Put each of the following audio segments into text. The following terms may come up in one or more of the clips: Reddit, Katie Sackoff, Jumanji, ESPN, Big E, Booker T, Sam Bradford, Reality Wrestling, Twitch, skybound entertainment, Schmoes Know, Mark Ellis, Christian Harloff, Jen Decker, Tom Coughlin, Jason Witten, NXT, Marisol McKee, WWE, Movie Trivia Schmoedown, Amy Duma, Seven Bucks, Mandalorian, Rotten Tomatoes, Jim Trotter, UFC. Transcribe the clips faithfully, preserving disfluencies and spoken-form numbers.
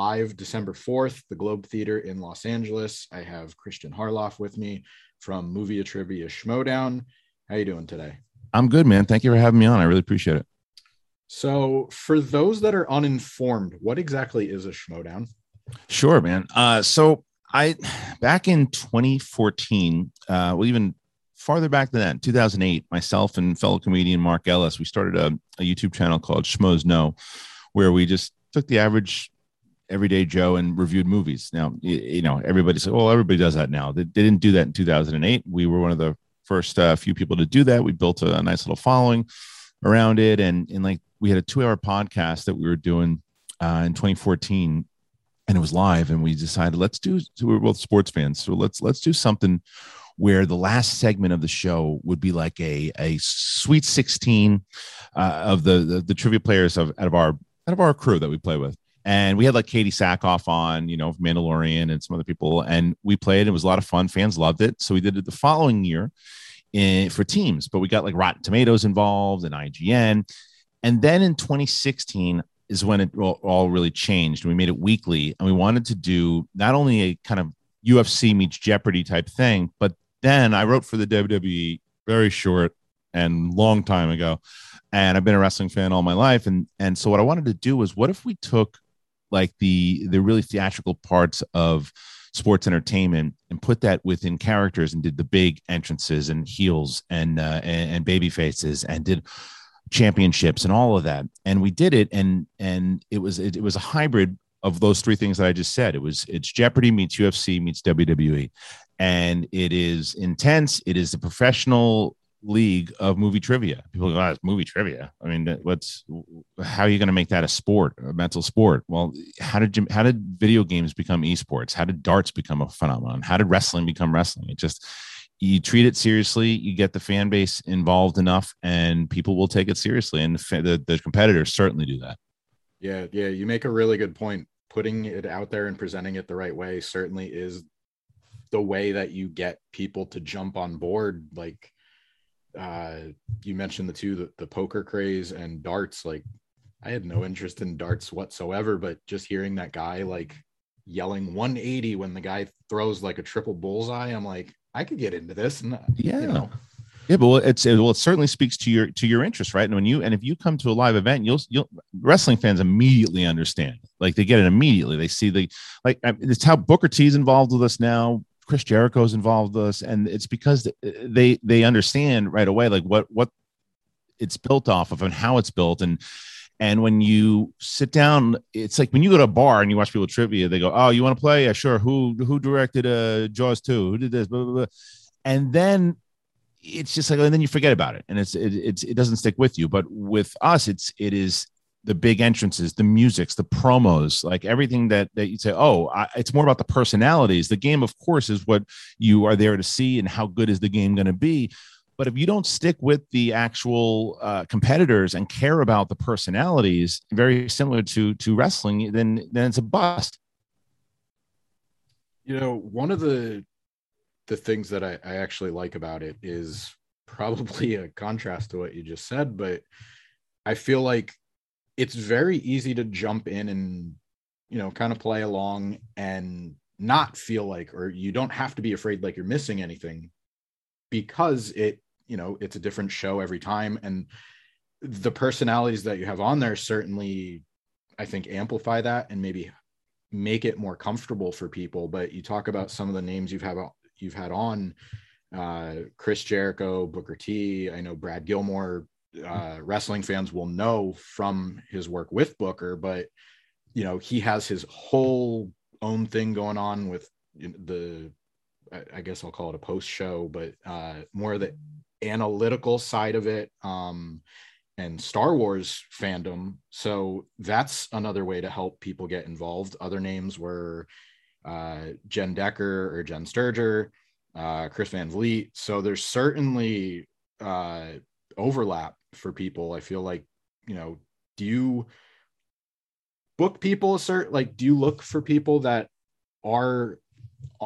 live December fourth, the Globe Theater in Los Angeles. I have Christian Harloff with me from Movie Trivia Schmoedown. How you doing today? I'm good, man. Thank you for having me on. I really appreciate it. So for those that are uninformed, what exactly is a Schmoedown? Sure, man. Uh, so I, back in twenty fourteen, uh, well, even farther back than that, two thousand eight, myself and fellow comedian Mark Ellis, we started a, a YouTube channel called Schmoes Know, where we just took the average everyday Joe and reviewed movies. Now, you, you know, everybody said, well, everybody does that now. They, they didn't do that in two thousand eight. We were one of the first uh, few people to do that. We built a, a nice little following around it. And, and like, we had a two hour podcast that we were doing uh, in twenty fourteen. And it was live, and we decided let's do. So we were both sports fans, so let's let's do something where the last segment of the show would be like a a Sweet sixteen uh, of the, the the trivia players of out of our out of our crew that we play with. And we had like Katie Sackoff on, you know, Mandalorian and some other people, and we played. It was a lot of fun. Fans loved it, so we did it the following year in, for teams. But we got like Rotten Tomatoes involved and I G N, and then in twenty sixteen. Is when it all really changed. We made it weekly, and we wanted to do not only a kind of U F C meets Jeopardy type thing, but then I wrote for the W W E very short and long time ago, and I've been a wrestling fan all my life. And and so what I wanted to do was, what if we took like the the really theatrical parts of sports entertainment and put that within characters, and did the big entrances and heels and uh, and, and baby faces, and did championships and all of that. And we did it. And, and it was, it, it was a hybrid of those three things that I just said. It was, it's Jeopardy meets U F C meets W W E. And it is intense. It is the professional league of movie trivia. People go, oh, it's movie trivia. I mean, what's, how are you going to make that a sport, a mental sport? Well, how did you, how did video games become esports? How did darts become a phenomenon? How did wrestling become wrestling? It just, you treat it seriously, you get the fan base involved enough, and people will take it seriously. And the, the, the competitors certainly do that. Yeah, yeah, you make a really good point. Putting it out there and presenting it the right way certainly is the way that you get people to jump on board. Like uh, you mentioned the two, the, the poker craze and darts. Like I had no interest in darts whatsoever, but just hearing that guy like yelling one eighty when the guy throws like a triple bullseye, I'm like, I could get into this. And, yeah. You know. Yeah. But well, it's, it, well, it certainly speaks to your, to your interest. Right. And when you, and if you come to a live event, you'll, you'll wrestling fans immediately understand, like they get it immediately. They see the, like, it's how Booker T is involved with us now. Chris Jericho is involved with us. And it's because they, they understand right away, like what, what it's built off of and how it's built. And, and when you sit down, it's like when you go to a bar and you watch people trivia, they go, oh, you want to play? Yeah, sure. Who who directed uh, Jaws two? Who did this? Blah, blah, blah. And then it's just like, and then you forget about it. And it's it, it's it doesn't stick with you. But with us, it's it is the big entrances, the musics, the promos, like everything that, that you say, oh, I, it's more about the personalities. The game, of course, is what you are there to see and how good is the game going to be. But if you don't stick with the actual uh, competitors and care about the personalities, very similar to to wrestling, then then it's a bust. You know, one of the the things that I, I actually like about it is probably a contrast to what you just said, but I feel like it's very easy to jump in and, you know, kind of play along and not feel like, or you don't have to be afraid like you're missing anything, because it, you know, it's a different show every time. And the personalities that you have on there certainly, I think, amplify that and maybe make it more comfortable for people. But you talk about some of the names you've had, you've had on, uh, Chris Jericho, Booker T. I know Brad Gilmore, uh, wrestling fans will know from his work with Booker, but, you know, he has his whole own thing going on with the, I guess I'll call it a post show, but uh, more of the analytical side of it, um, and Star Wars fandom. So that's another way to help people get involved. Other names were uh, Jen Decker or Jen Sturger, uh, Chris Van Vliet. So there's certainly uh, overlap for people. I feel like, you know, do you book people, sir? Like, do you look for people that are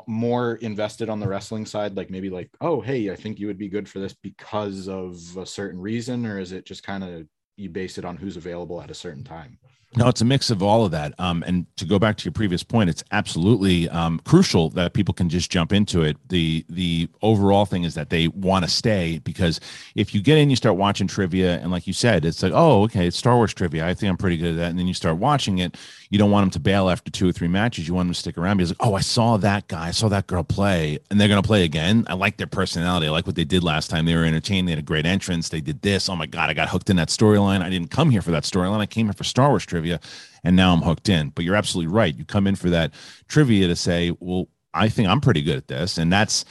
more invested on the wrestling side, like maybe like, oh, hey, I think you would be good for this because of a certain reason? Or is it just kind of you base it on who's available at a certain time. No, it's a mix of all of that. Um, and to go back to your previous point, it's absolutely um, crucial that people can just jump into it. The the overall thing is that they want to stay, because if you get in, you start watching trivia. And like you said, it's like, oh, okay, it's Star Wars trivia. I think I'm pretty good at that. And then you start watching it. You don't want them to bail after two or three matches. You want them to stick around because, like, oh, I saw that guy. I saw that girl play. And they're going to play again. I like their personality. I like what they did last time. They were entertained. They had a great entrance. They did this. Oh, my God, I got hooked in that storyline. I didn't come here for that storyline. I came here for Star Wars trivia. And now I'm hooked in. But you're absolutely right. You come in for that trivia to say, well, I think I'm pretty good at this. And that's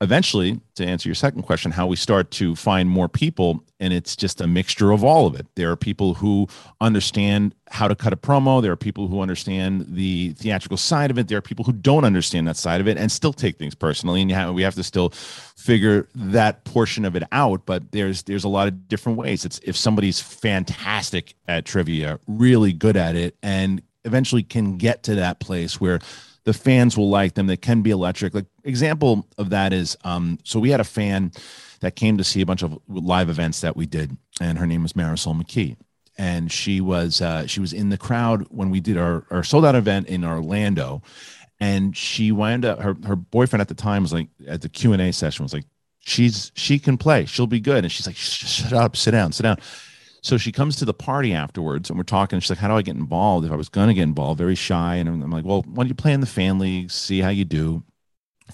eventually, to answer your second question, how we start to find more people. And it's just a mixture of all of it. There are people who understand how to cut a promo. There are people who understand the theatrical side of it. There are people who don't understand that side of it and still take things personally. And you have, we have to still figure that portion of it out. But there's there's a lot of different ways. It's if somebody's fantastic at trivia, really good at it, and eventually can get to that place where the fans will like them. They can be electric. Like example of that is, um, so we had a fan that came to see a bunch of live events that we did, and her name was Marisol McKee. And she was, uh, she was in the crowd when we did our, our sold out event in Orlando. And she wound up, her, her boyfriend at the time was like, at the Q and A session was like, she's, she can play, she'll be good. And she's like, shut up, sit down, sit down. So she comes to the party afterwards and we're talking. She's like, how do I get involved if I was going to get involved? Very shy. And I'm like, well, why don't you play in the fan league? See how you do.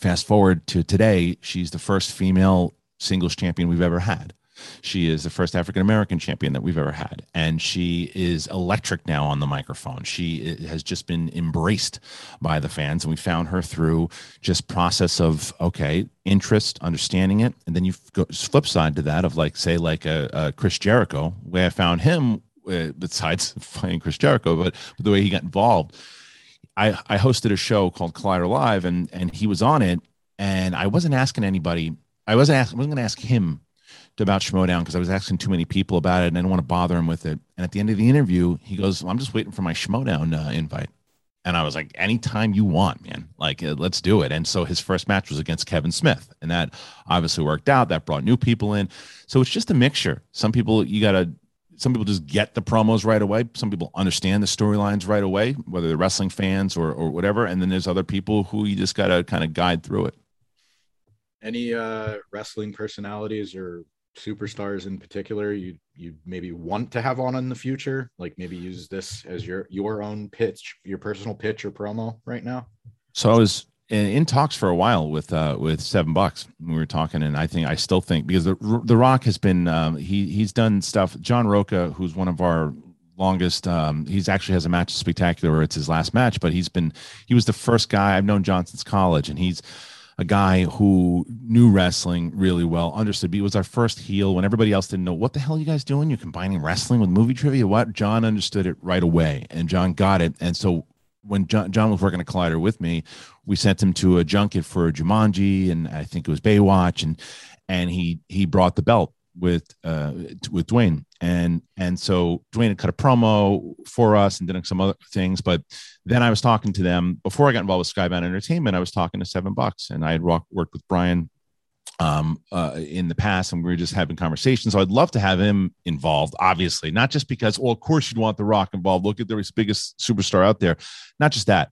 Fast forward to today. She's the first female singles champion we've ever had. She is the first African-American champion that we've ever had. And she is electric now on the microphone. She has just been embraced by the fans. And we found her through just process of, okay, interest, understanding it. And then you go flip side to that of like, say like a, a Chris Jericho, where I found him uh, besides finding Chris Jericho, but, but the way he got involved, I, I hosted a show called Collider Live, and, and he was on it. And I wasn't asking anybody. I wasn't asking, I wasn't going to ask him about Schmoedown because I was asking too many people about it and I didn't want to bother him with it. And at the end of the interview, he goes, well, I'm just waiting for my Schmoedown uh, invite. And I was like, anytime you want, man, like, uh, let's do it. And so his first match was against Kevin Smith. And that obviously worked out. That brought new people in. So it's just a mixture. Some people, you got to, some people just get the promos right away. Some people understand the storylines right away, whether they're wrestling fans or, or whatever. And then there's other people who you just got to kind of guide through it. Any uh, wrestling personalities or superstars in particular you you maybe want to have on in the future, like maybe use this as your your own pitch, your personal pitch or promo right now? So I was in, in talks for a while with uh with Seven Bucks. We were talking, and I think I still think because the the Rock has been um he he's done stuff. John Rocha, who's one of our longest, um he's actually has a match spectacular where it's his last match, but he's been he was the first guy I've known John since college, and he's a guy who knew wrestling really well, understood. He was our first heel when everybody else didn't know what the hell are you guys doing. You're combining wrestling with movie trivia. What? John understood it right away, and John got it. And so when John, John was working at Collider with me, we sent him to a junket for Jumanji, and I think it was Baywatch, and and he he brought the belt with uh with Dwayne, and and so Dwayne had cut a promo for us and did some other things. But then I was talking to them before I got involved with Skybound Entertainment. I was talking to Seven Bucks, and I had rock, worked with Brian um uh in the past, and we were just having conversations. So I'd love to have him involved, obviously, not just because, well, of course you'd want the Rock involved. Look at the biggest superstar out there. Not just that,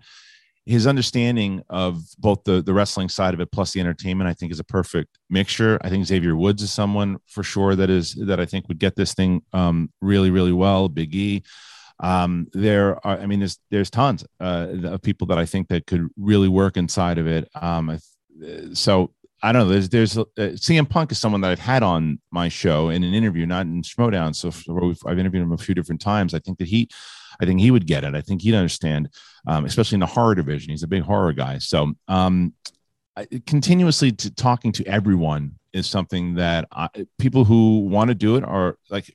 his understanding of both the, the wrestling side of it plus the entertainment, I think, is a perfect mixture. I think Xavier Woods is someone for sure that is that I think would get this thing um, really, really well. Big E. Um, there are, I mean, there's there's tons uh, of people that I think that could really work inside of it. Um, so I don't know. There's there's uh, C M Punk is someone that I've had on my show in an interview, not in Schmoedown. So I've interviewed him a few different times. I think that he. I think he would get it. I think he'd understand, um, especially in the horror division. He's a big horror guy. So um, I, continuously to talking to everyone is something that I, people who want to do it are like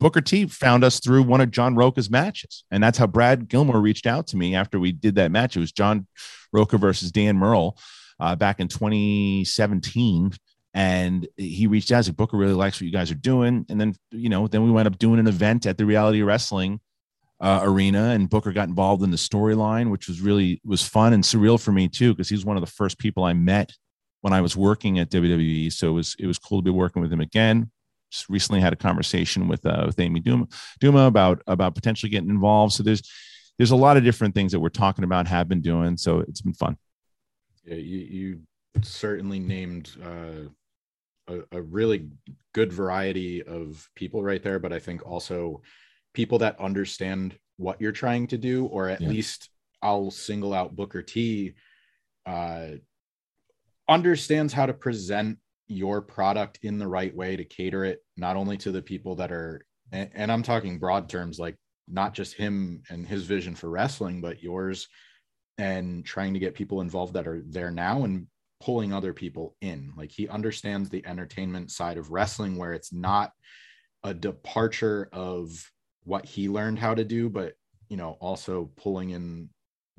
Booker T found us through one of John Rocha's matches. And that's how Brad Gilmore reached out to me after we did that match. It was John Rocha versus Dan Merle uh, back in twenty seventeen. And he reached out, like, Booker really likes what you guys are doing. And then, you know, then we went up doing an event at the Reality Wrestling Uh, arena, and Booker got involved in the storyline, which was really was fun and surreal for me too, because he was one of the first people I met when I was working at W W E. So it was it was cool to be working with him again. just recently had a conversation with uh, with Amy Duma, Duma about about potentially getting involved. So there's there's a lot of different things that we're talking about, have been doing. So it's been fun. Yeah, you, you certainly named uh, a, a really good variety of people right there, but I think also people that understand what you're trying to do, or at yeah. least I'll single out Booker T, uh, understands how to present your product in the right way to cater it, not only to the people that are, and, and I'm talking broad terms, like not just him and his vision for wrestling, but yours, and trying to get people involved that are there now and pulling other people in. Like, he understands the entertainment side of wrestling, where it's not a departure of what he learned how to do, but, you know, also pulling in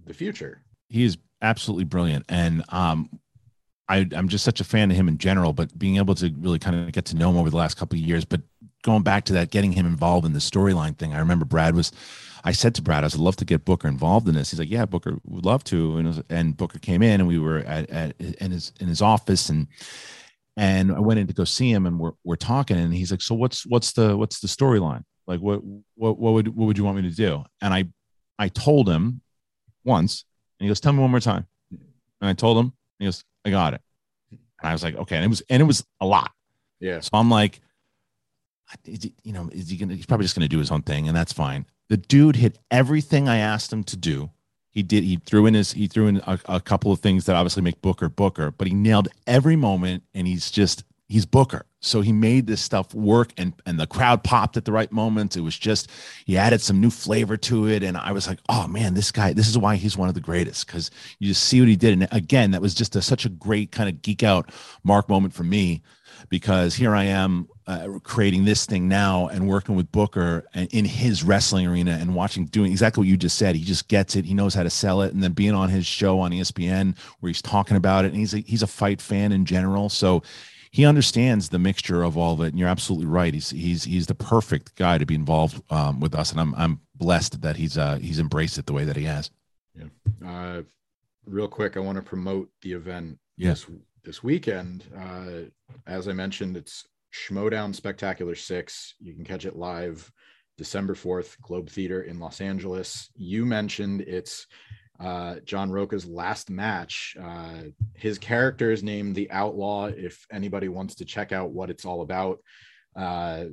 the future. He is absolutely brilliant. And, um, I, I'm just such a fan of him in general, but being able to really kind of get to know him over the last couple of years. But going back to that, getting him involved in the storyline thing, I remember Brad was, I said to Brad, I would love to get Booker involved in this. He's like, yeah, Booker would love to. And, was, and Booker came in, and we were at, at in his in his office, and and I went in to go see him, and we're we're talking, and he's like, so what's what's the what's the storyline? Like, what what what would what would you want me to do? And I I told him once, and he goes, tell me one more time. And I told him, and he goes, I got it. And I was like, okay. And it was, and it was a lot. Yeah. So I'm like, is he, you know, is he going to, he's probably just going to do his own thing, and that's fine. The dude hit everything I asked him to do. He did. He threw in his, he threw in a, a couple of things that obviously make Booker Booker, but he nailed every moment, and he's just, he's Booker. So he made this stuff work, and, and the crowd popped at the right moments. It was just, he added some new flavor to it. And I was like, oh man, this guy, this is why he's one of the greatest. 'Cause you just see what he did. And again, that was just a, such a great kind of geek out Mark moment for me, because here I am uh, creating this thing now and working with Booker and in his wrestling arena, and watching, doing exactly what you just said. He just gets it. He knows how to sell it. And then being on his show on E S P N where he's talking about it, and he's a, he's a fight fan in general. So he understands the mixture of all of it, and you're absolutely right. He's he's he's the perfect guy to be involved um, with us, and I'm I'm blessed that he's uh, he's embraced it the way that he has. Yeah. Uh, real quick, I want to promote the event. Yes. This, this weekend, uh, as I mentioned, it's Schmoedown Spectacular Six. You can catch it live December fourth, Globe Theater in Los Angeles. You mentioned it's uh John Rocha's last match. Uh his character is named the Outlaw, if anybody wants to check out what it's all about. uh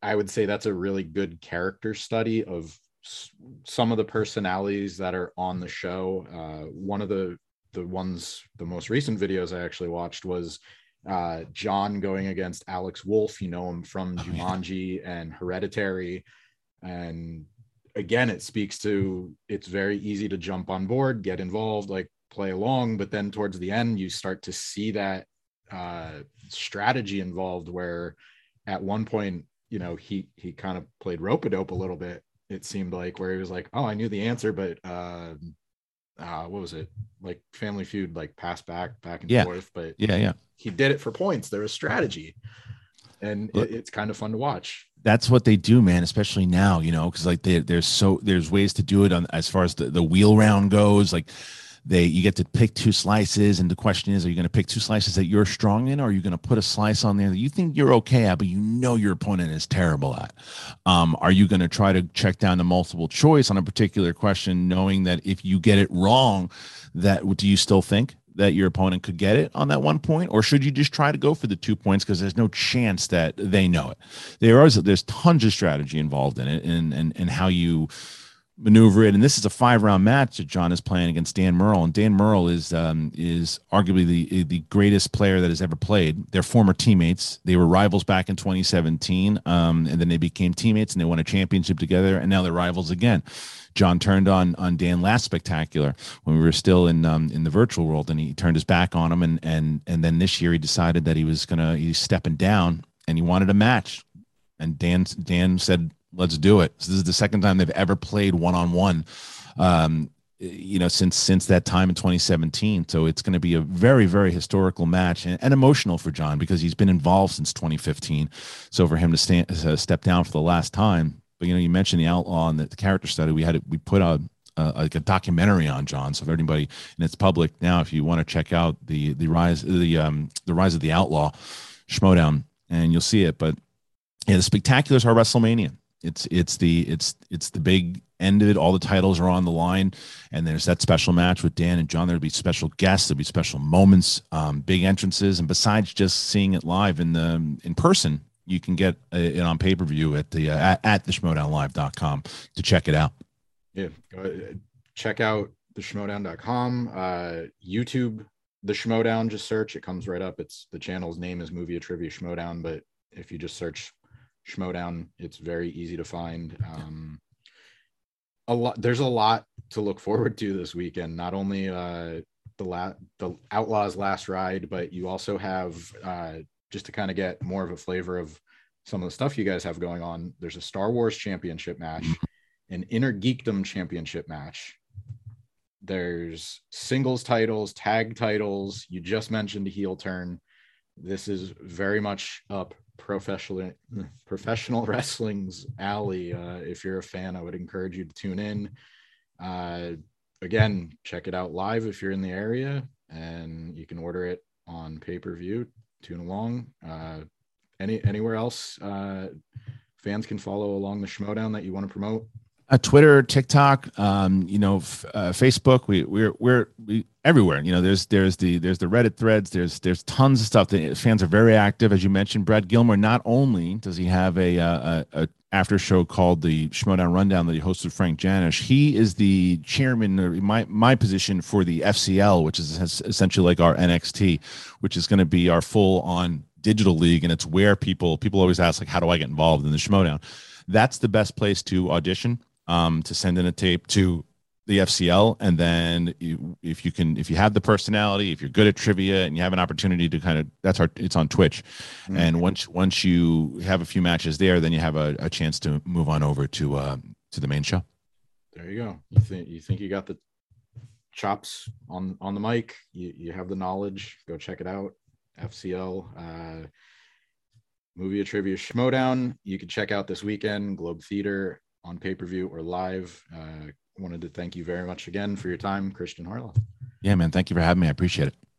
I would say that's a really good character study of s- some of the personalities that are on the show. Uh one of the the ones the most recent videos I actually watched was uh John going against Alex Wolf. You know him from oh, Jumanji yeah. and Hereditary, and again, it speaks to, it's very easy to jump on board, get involved, like play along. But then towards the end, you start to see that uh, strategy involved, where at one point, you know, he, he kind of played rope-a-dope a little bit. It seemed like, where he was like, oh, I knew the answer, but uh, uh, what was it? Like Family Feud, like pass back, back and yeah. forth. But yeah, yeah, he did it for points. There was strategy, and it, it's kind of fun to watch. That's what they do, man, especially now, you know, because like they, there's so there's ways to do it on as far as the, the wheel round goes. Like they you get to pick two slices, and the question is, are you going to pick two slices that you're strong in, or are you going to put a slice on there that you think you're okay at, but you know your opponent is terrible at? Um, are you going to try to check down the multiple choice on a particular question, knowing that if you get it wrong, that do you still think that your opponent could get it on that one point, or should you just try to go for the two points because there's no chance that they know it? There are there's tons of strategy involved in it, and and and how you maneuver it. And this is a five round match that John is playing against Dan Merle, and Dan Merle is um is arguably the the greatest player that has ever played. They're former teammates. They were rivals back in twenty seventeen, um, and then they became teammates, and they won a championship together, and now they're rivals again. John turned on on Dan last Spectacular when we were still in um, in the virtual world, and he turned his back on him, and and and then this year he decided that he was gonna he's stepping down, and he wanted a match, and Dan Dan said, let's do it. So this is the second time they've ever played one on one, um, you know, since since that time in twenty seventeen. So it's going to be a very very historical match, and, and emotional for John, because he's been involved since twenty fifteen. So for him to stand, uh, step down for the last time. But, you know, you mentioned the Outlaw and the, the character study. We had we put a, a like a documentary on John. So if everybody, and it's public now, if you want to check out the the rise the um the rise of the Outlaw, Schmoedown, and you'll see it. But yeah, the spectaculars are WrestleMania. It's it's the it's it's the big end of it. All the titles are on the line, and there's that special match with Dan and John. There'll be special guests, there'll be special moments, um, big entrances, and besides just seeing it live in the in person, you can get it on pay per view at the uh, at, at the schmoedown live dot com to check it out. Yeah, check out the schmoedown dot com, uh, YouTube, the Schmoedown. Just search; it comes right up. It's the channel's name is Movie Trivia Schmoedown, but if you just search Schmoedown, it's very easy to find. Um a lot there's a lot to look forward to this weekend, not only uh the la- the Outlaws Last Ride, but you also have uh just to kind of get more of a flavor of some of the stuff you guys have going on. There's a Star Wars championship match, an Inner Geekdom championship match, there's singles titles, tag titles, you just mentioned a heel turn. This is very much up professional professional wrestling's alley. Uh, if you're a fan, I would encourage you to tune in. Uh, again, check it out live if you're in the area, and you can order it on pay-per-view. Tune along. Uh, any anywhere else uh, fans can follow along the Schmoedown that you want to promote? Uh, Twitter, TikTok, um, you know, f- uh, Facebook. We we're we're we, everywhere. You know, there's there's the there's the Reddit threads. There's there's tons of stuff. The fans are very active, as you mentioned. Brad Gilmore. Not only does he have a a, a after show called the Schmoedown Rundown that he hosted with Frank Janish, he is the chairman, or my my position for the F C L, which is essentially like our N X T, which is going to be our full on digital league, and it's where people people always ask, like, how do I get involved in the Schmoedown? That's the best place to audition. Um, to send in a tape to the F C L, and then you, if you can, if you have the personality, if you're good at trivia, and you have an opportunity to kind of, that's our, it's on Twitch, mm-hmm. and once once you have a few matches there, then you have a, a chance to move on over to uh, to the main show. There you go. You think you think you got the chops on on the mic? You you have the knowledge. Go check it out. F C L. Uh, Movie Trivia Schmoedown. You can check out this weekend. Globe Theater. On pay-per-view or live. Uh, wanted to thank you very much again for your time, Christian Harloff. Yeah, man. Thank you for having me. I appreciate it.